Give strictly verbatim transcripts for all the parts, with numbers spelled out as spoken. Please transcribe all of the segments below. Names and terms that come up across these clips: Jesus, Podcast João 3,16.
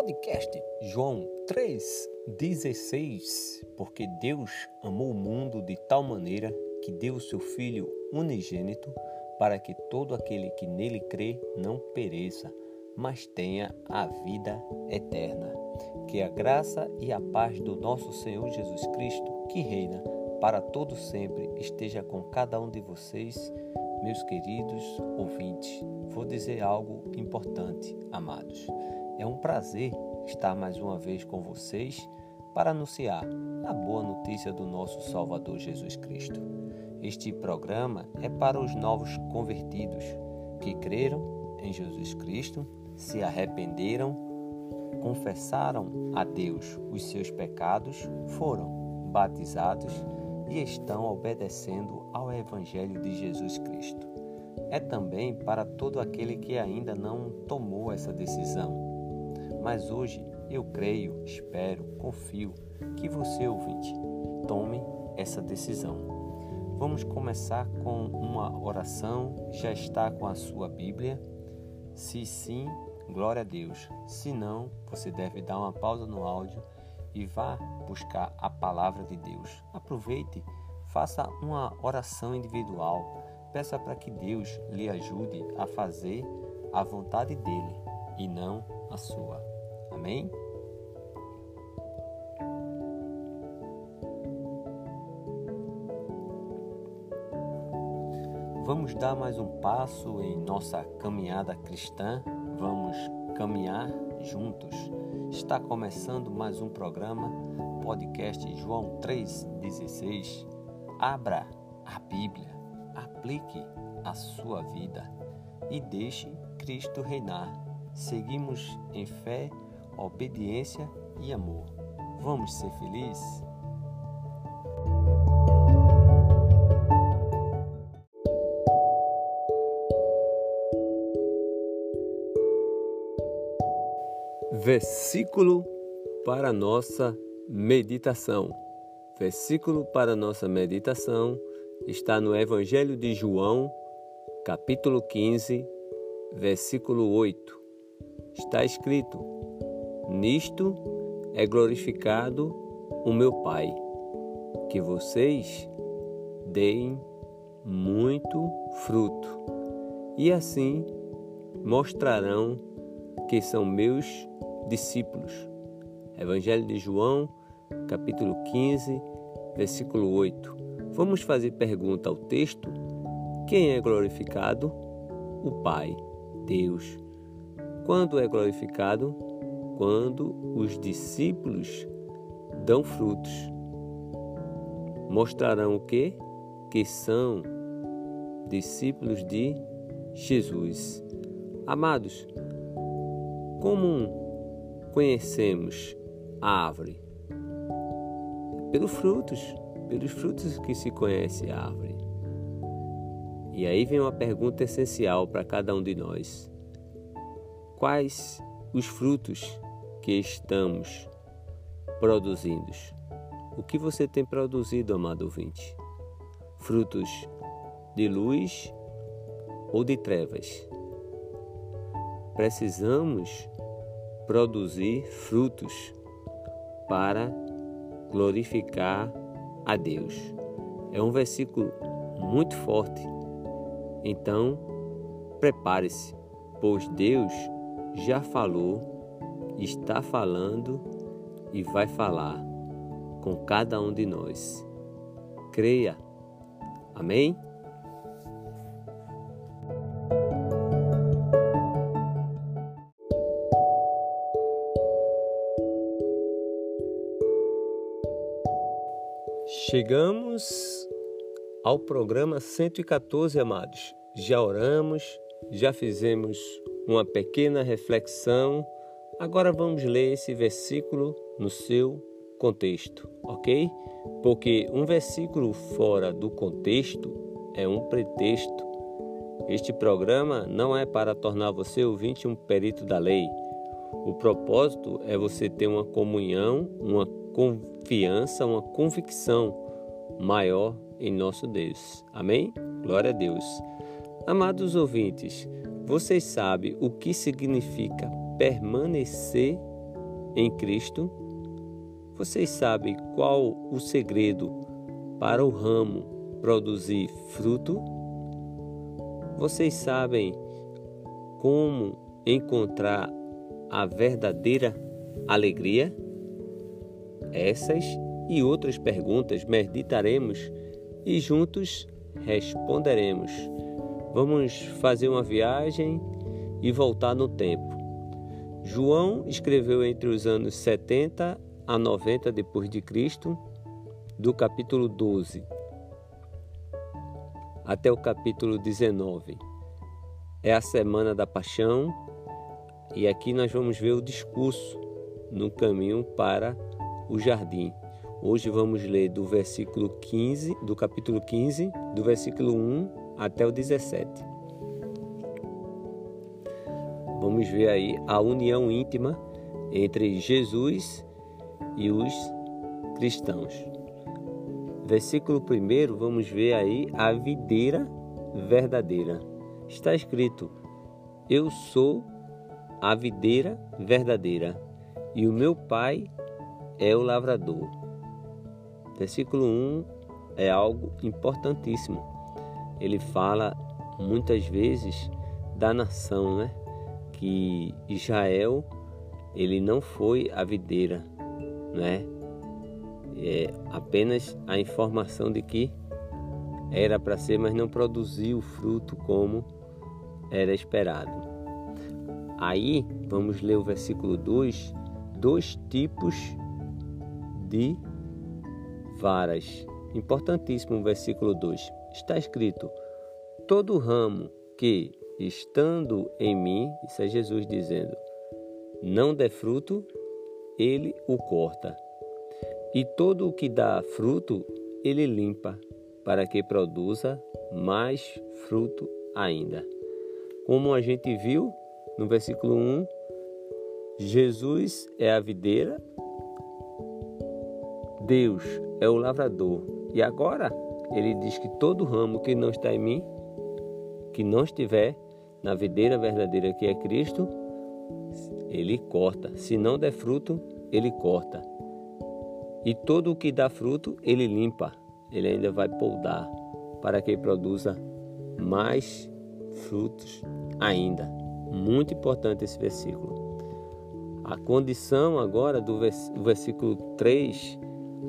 Podcast João três, dezesseis, porque Deus amou o mundo de tal maneira que deu o seu Filho unigênito para que todo aquele que nele crê não pereça, mas tenha a vida eterna. Que a graça e a paz do nosso Senhor Jesus Cristo, que reina para todo sempre, esteja com cada um de vocês, meus queridos ouvintes. Vou dizer algo importante, amados. É um prazer estar mais uma vez com vocês para anunciar a boa notícia do nosso Salvador Jesus Cristo. Este programa é para os novos convertidos que creram em Jesus Cristo, se arrependeram, confessaram a Deus os seus pecados, foram batizados e estão obedecendo ao Evangelho de Jesus Cristo. É também para todo aquele que ainda não tomou essa decisão. Mas hoje eu creio, espero, confio que você, ouvinte, tome essa decisão. Vamos começar com uma oração. Já está com a sua Bíblia? Se sim, glória a Deus. Se não, você deve dar uma pausa no áudio e vá buscar a palavra de Deus. Aproveite, faça uma oração individual. Peça para que Deus lhe ajude a fazer a vontade dele e não a sua. Amém? Vamos dar mais um passo em nossa caminhada cristã. Vamos caminhar juntos. Está começando mais um programa, podcast João três, dezesseis. Abra a Bíblia, aplique a sua vida e deixe Cristo reinar. Seguimos em fé, obediência e amor. Vamos ser felizes? Versículo para nossa meditação. Versículo para nossa meditação está no Evangelho de João, capítulo quinze, versículo oito. Está escrito: nisto é glorificado o meu Pai, que vocês deem muito fruto, e assim mostrarão que são meus discípulos. Evangelho de João, capítulo quinze, versículo oito. Vamos fazer pergunta ao texto: quem é glorificado? O Pai, Deus. Quando é glorificado? Quando os discípulos dão frutos. Mostrarão o quê? Que são discípulos de Jesus. Amados, como conhecemos a árvore? Pelos frutos, pelos frutos que se conhece a árvore. E aí vem uma pergunta essencial para cada um de nós. Quais os frutos que estamos produzindo? O que você tem produzido, amado ouvinte? Frutos de luz ou de trevas? Precisamos produzir frutos para glorificar a Deus. É um versículo muito forte. Então, prepare-se, pois Deus já falou, está falando e vai falar com cada um de nós. Creia. Amém? Chegamos ao programa cento e catorze, amados. Já oramos, já fizemos uma pequena reflexão. Agora vamos ler esse versículo no seu contexto, ok? Porque um versículo fora do contexto é um pretexto. Este programa não é para tornar você ouvinte um perito da lei. O propósito é você ter uma comunhão, uma confiança, uma convicção maior em nosso Deus. Amém? Glória a Deus. Amados ouvintes, vocês sabem o que significa permanecer em Cristo? Vocês sabem qual o segredo para o ramo produzir fruto? Vocês sabem como encontrar a verdadeira alegria? Essas e outras perguntas meditaremos e juntos responderemos. Vamos fazer uma viagem e voltar no tempo. João escreveu entre os anos setenta a noventa depois de Cristo, do capítulo doze até o capítulo dezenove. É a semana da paixão e aqui nós vamos ver o discurso no caminho para o jardim. Hoje vamos ler do versículo quinze, do capítulo quinze, do versículo um até o dezessete. Vamos ver aí a união íntima entre Jesus e e os cristãos. Versículo primeiro, vamos ver aí a videira verdadeira. Está escrito: eu sou a videira verdadeira e o meu pai é o lavrador. Versículo um é algo importantíssimo. Ele fala muitas vezes da nação, né? Que Israel, ele não foi a videira, né? É apenas a informação de que era para ser, mas não produziu o fruto como era esperado. Aí vamos ler o versículo dois: dois tipos de varas. Importantíssimo o versículo dois. Está escrito: todo ramo que, estando em mim, isso é Jesus dizendo, não der fruto, ele o corta, e todo o que dá fruto, ele limpa, para que produza mais fruto ainda. Como a gente viu no versículo um, Jesus é a videira, Deus é o lavrador. E agora ele diz que todo ramo que não está em mim, que não estiver na videira verdadeira que é Cristo, ele corta. Se não der fruto, ele corta. E todo o que dá fruto, ele limpa. Ele ainda vai podar para que produza mais frutos ainda. Muito importante esse versículo. A condição agora do versículo três,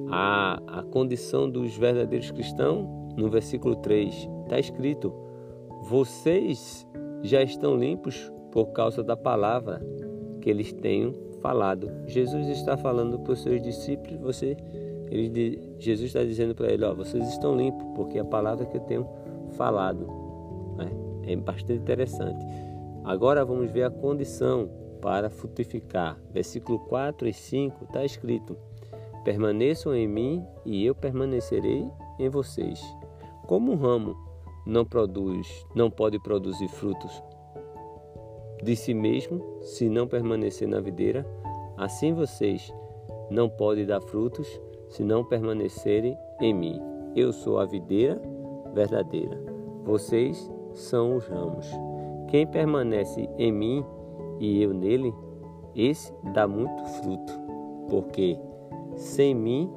a, a condição dos verdadeiros cristãos, no versículo três, está escrito: vocês já estão limpos por causa da palavra que eles tenham falado. Jesus está falando para os seus discípulos, você, ele, Jesus está dizendo para eles, ó, vocês estão limpos, porque a palavra que eu tenho falado, né? É bastante interessante. Agora vamos ver a condição para frutificar. Versículo quatro e cinco está escrito: permaneçam em mim e eu permanecerei em vocês. Como um ramo não produz, não pode produzir frutos de si mesmo, se não permanecer na videira, assim vocês não podem dar frutos, se não permanecerem em mim. Eu sou a videira verdadeira, vocês são os ramos. Quem permanece em mim e eu nele, esse dá muito fruto, porque sem mim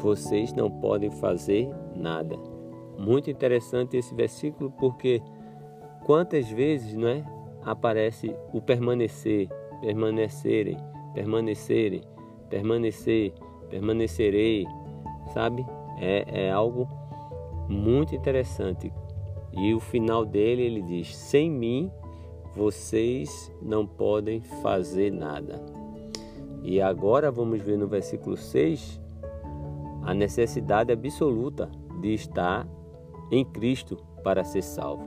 vocês não podem fazer nada. Muito interessante esse versículo, porque quantas vezes, não é, aparece o permanecer, permanecerem, permanecerem, permanecer, permanecerei, sabe? É, é algo muito interessante. E o final dele, ele diz: sem mim, vocês não podem fazer nada. E agora vamos ver no versículo seis a necessidade absoluta de estar em Cristo para ser salvo.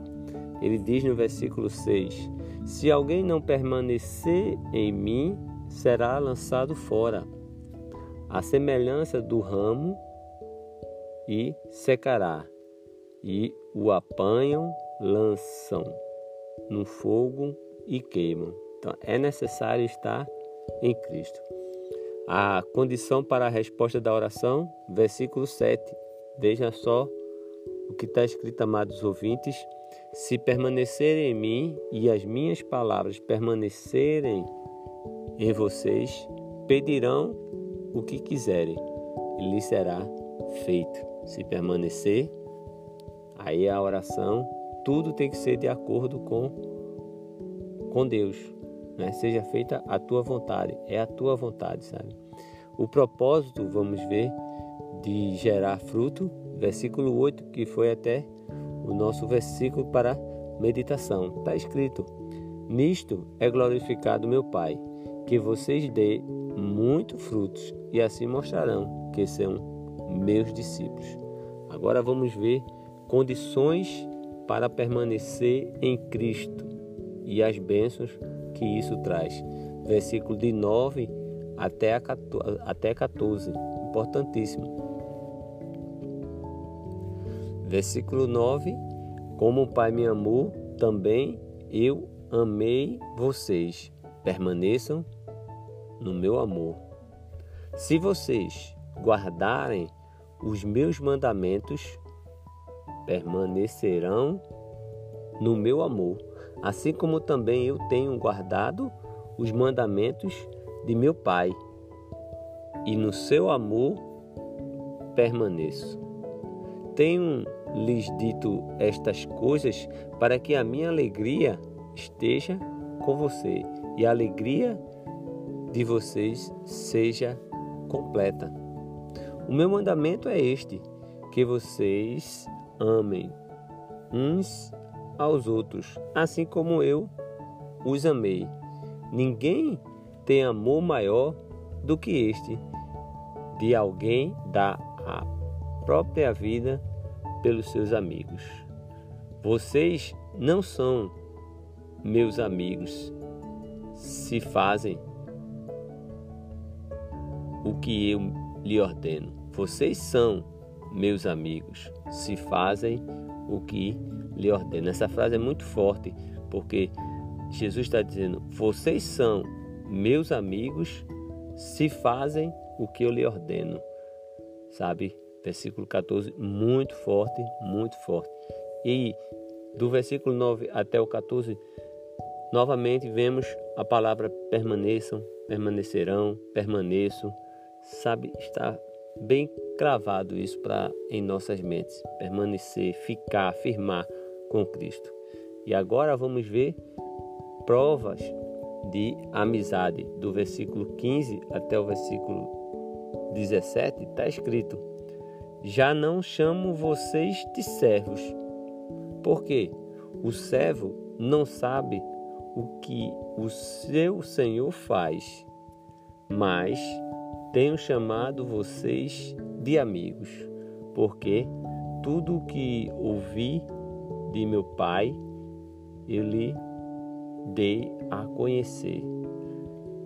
Ele diz no versículo seis: se alguém não permanecer em mim, será lançado fora, à semelhança do ramo, e secará. E o apanham, lançam no fogo e queimam. Então é necessário estar em Cristo. A condição para a resposta da oração, versículo sete. Veja só o que está escrito, amados ouvintes: se permanecerem em mim e as minhas palavras permanecerem em vocês pedirão o que quiserem e lhes será feito. Se permanecer, aí a oração, tudo tem que ser de acordo com, com Deus, né? Seja feita a tua vontade, é a tua vontade, sabe? O propósito, vamos ver, de gerar fruto, versículo oito, que foi até o nosso versículo para meditação. Está escrito: nisto é glorificado meu Pai, que vocês dê muito frutos, e assim mostrarão que são meus discípulos. Agora vamos ver condições para permanecer em Cristo e as bênçãos que isso traz. Versículo de nove até, a, até catorze, importantíssimo. Versículo nove: como o Pai me amou, também eu amei vocês. Permaneçam no meu amor. Se vocês guardarem os meus mandamentos, permanecerão no meu amor, assim como também eu tenho guardado os mandamentos de meu Pai, e no seu amor permaneço. Tenho lhes dito estas coisas para que a minha alegria esteja com você e a alegria de vocês seja completa. O meu mandamento é este, que vocês amem uns aos outros, assim como eu os amei. Ninguém tem amor maior do que este, de alguém dar a própria vida pelos seus amigos. Vocês não são meus amigos se fazem o que eu lhe ordeno. Vocês são meus amigos se fazem o que lhe ordeno. Essa frase é muito forte, porque Jesus está dizendo: vocês são meus amigos se fazem o que eu lhe ordeno. Sabe? Versículo catorze, muito forte, muito forte. E do versículo nove até o catorze, novamente vemos a palavra permaneçam, permanecerão, permaneço. Sabe, está bem cravado isso pra, em nossas mentes. Permanecer, ficar, firmar com Cristo. E agora vamos ver provas de amizade. Do versículo quinze até o versículo dezessete, está escrito: já não chamo vocês de servos, porque o servo não sabe o que o seu senhor faz, mas tenho chamado vocês de amigos, porque tudo o que ouvi de meu Pai eu lhe dei a conhecer.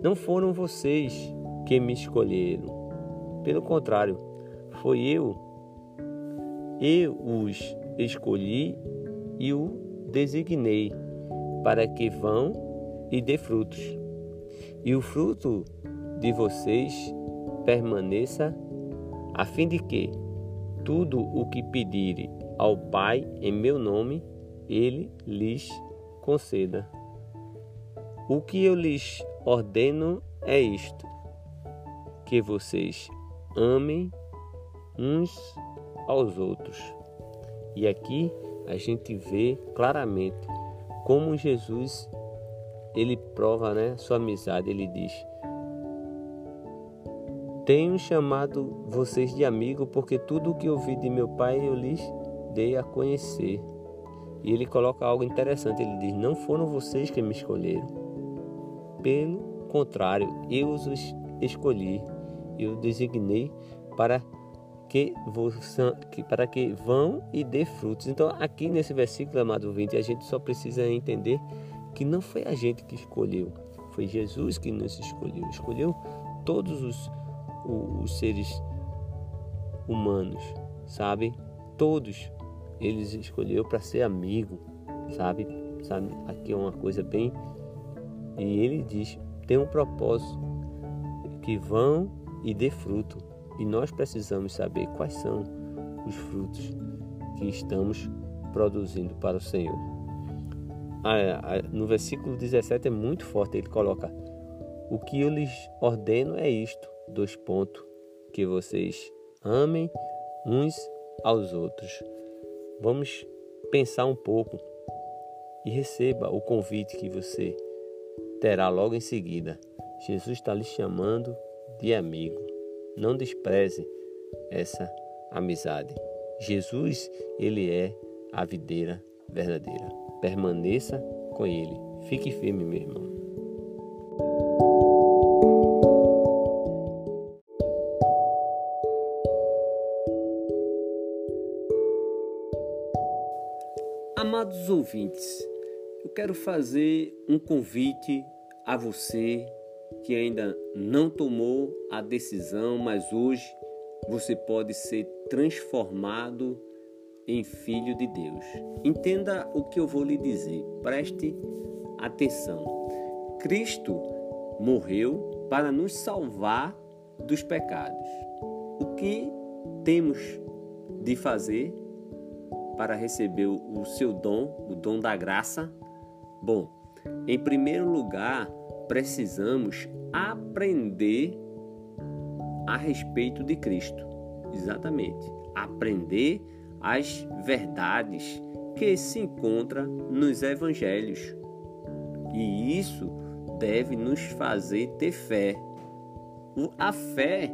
Não foram vocês que me escolheram, pelo contrário, foi eu Eu os escolhi e o designei para que vão e dê frutos, e o fruto de vocês permaneça, a fim de que tudo o que pedirem ao Pai em meu nome, Ele lhes conceda. O que eu lhes ordeno é isto, que vocês amem uns aos outros. E aqui a gente vê claramente como Jesus, ele prova, né, sua amizade. Ele diz: tenho chamado vocês de amigo, porque tudo o que ouvi de meu Pai eu lhes dei a conhecer. E ele coloca algo interessante, ele diz: não foram vocês que me escolheram, pelo contrário, eu os escolhi, eu designei para Que, que, para que vão e dê frutos. Então aqui nesse versículo, amado ouvinte, a gente só precisa entender que não foi a gente que escolheu, foi Jesus que nos escolheu, escolheu todos os, os, os seres humanos, sabe, todos ele escolheu para ser amigo, sabe? sabe, aqui é uma coisa bem, e ele diz, tem um propósito, que vão e dê fruto. E nós precisamos saber quais são os frutos que estamos produzindo para o Senhor. No versículo dezessete é muito forte, ele coloca: O que eu lhes ordeno é isto, dois pontos, que vocês amem uns aos outros. Vamos pensar um pouco e receba o convite que você terá logo em seguida. Jesus está lhe chamando de amigo. Não despreze essa amizade. Jesus, ele é a videira verdadeira. Permaneça com ele. Fique firme, meu irmão. Amados ouvintes, eu quero fazer um convite a você que ainda não tomou a decisão, mas hoje você pode ser transformado em filho de Deus. Entenda o que eu vou lhe dizer, preste atenção. Cristo morreu para nos salvar dos pecados. O que temos de fazer para receber o seu dom, o dom da graça? Bom, em primeiro lugar, precisamos aprender a respeito de Cristo. Exatamente, aprender as verdades que se encontram nos evangelhos. E isso deve nos fazer ter fé. A fé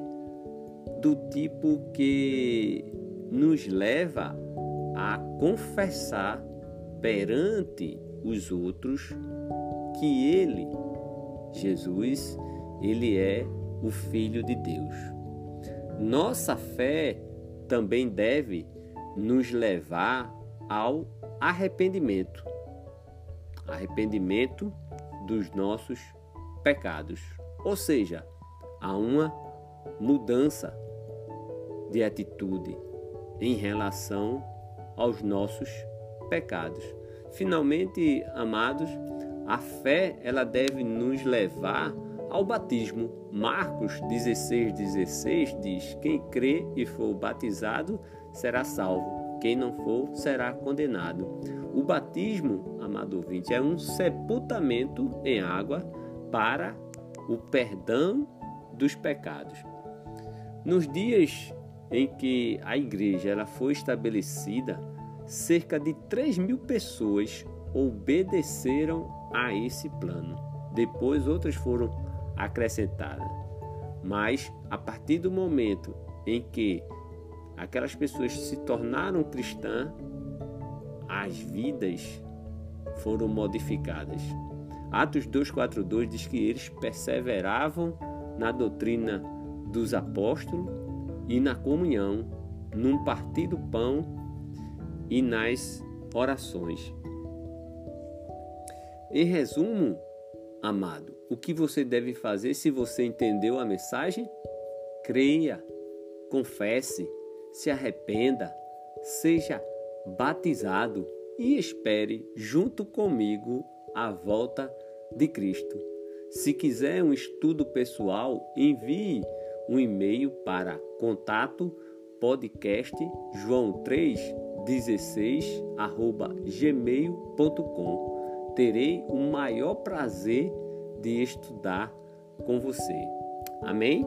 do tipo que nos leva a confessar perante os outros que Ele, Jesus, Ele é o Filho de Deus. Nossa fé também deve nos levar ao arrependimento, arrependimento dos nossos pecados, ou seja, a uma mudança de atitude em relação aos nossos pecados. Finalmente, amados, a fé ela deve nos levar ao batismo. Marcos dezesseis, dezesseis diz: quem crê e for batizado será salvo, quem não for será condenado. O batismo, amado ouvinte, é um sepultamento em água para o perdão dos pecados. Nos dias em que a igreja ela foi estabelecida, cerca de três mil pessoas obedeceram a esse plano. Depois outras foram acrescentadas. Mas a partir do momento em que aquelas pessoas se tornaram cristãs, as vidas foram modificadas. Atos dois, quatro, dois diz que eles perseveravam na doutrina dos apóstolos e na comunhão, num partir do pão e nas orações. Em resumo, amado, o que você deve fazer se você entendeu a mensagem? Creia, confesse, se arrependa, seja batizado e espere junto comigo a volta de Cristo. Se quiser um estudo pessoal, envie um e-mail para contato podcast João três dezesseis arroba gmail ponto com. Terei o maior prazer de estudar com você. Amém?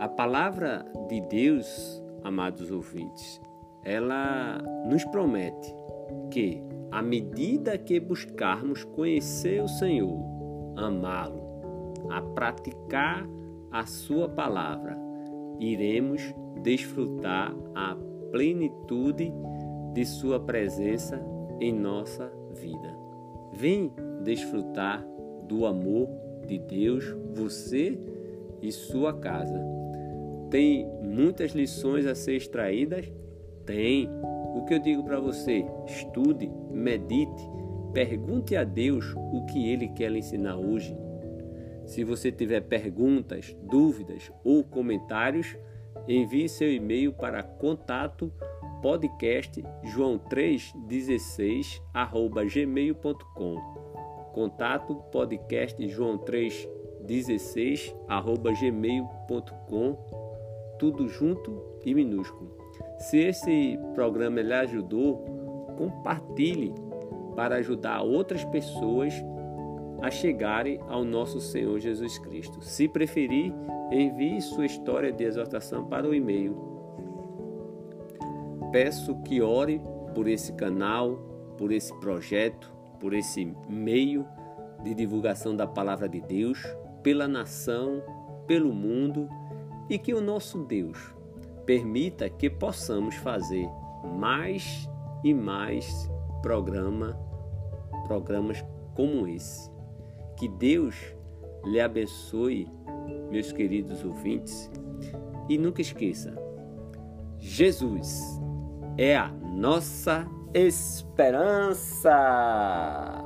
A palavra de Deus, amados ouvintes, ela nos promete que, à medida que buscarmos conhecer o Senhor, amá-lo, a praticar a sua palavra, iremos desfrutar a plenitude de sua presença em nossa vida. Vem desfrutar do amor de Deus, você e sua casa. Tem muitas lições a ser extraídas? Tem. O que eu digo para você? Estude, medite, pergunte a Deus o que Ele quer lhe ensinar hoje. Se você tiver perguntas, dúvidas ou comentários, envie seu e-mail para contato podcast João três dezesseis arroba gmail ponto com. Contato podcast João três dezesseis arroba gmail ponto com. Tudo junto e minúsculo. Se esse programa lhe ajudou, compartilhe para ajudar outras pessoas a chegarem ao nosso Senhor Jesus Cristo. Se preferir, envie sua história de exortação para o e-mail. Peço que ore por esse canal, por esse projeto, por esse meio de divulgação da palavra de Deus, pela nação, pelo mundo, e que o nosso Deus permita que possamos fazer mais e mais programa, programas como esse. Que Deus lhe abençoe, meus queridos ouvintes, e nunca esqueça, Jesus é a nossa esperança.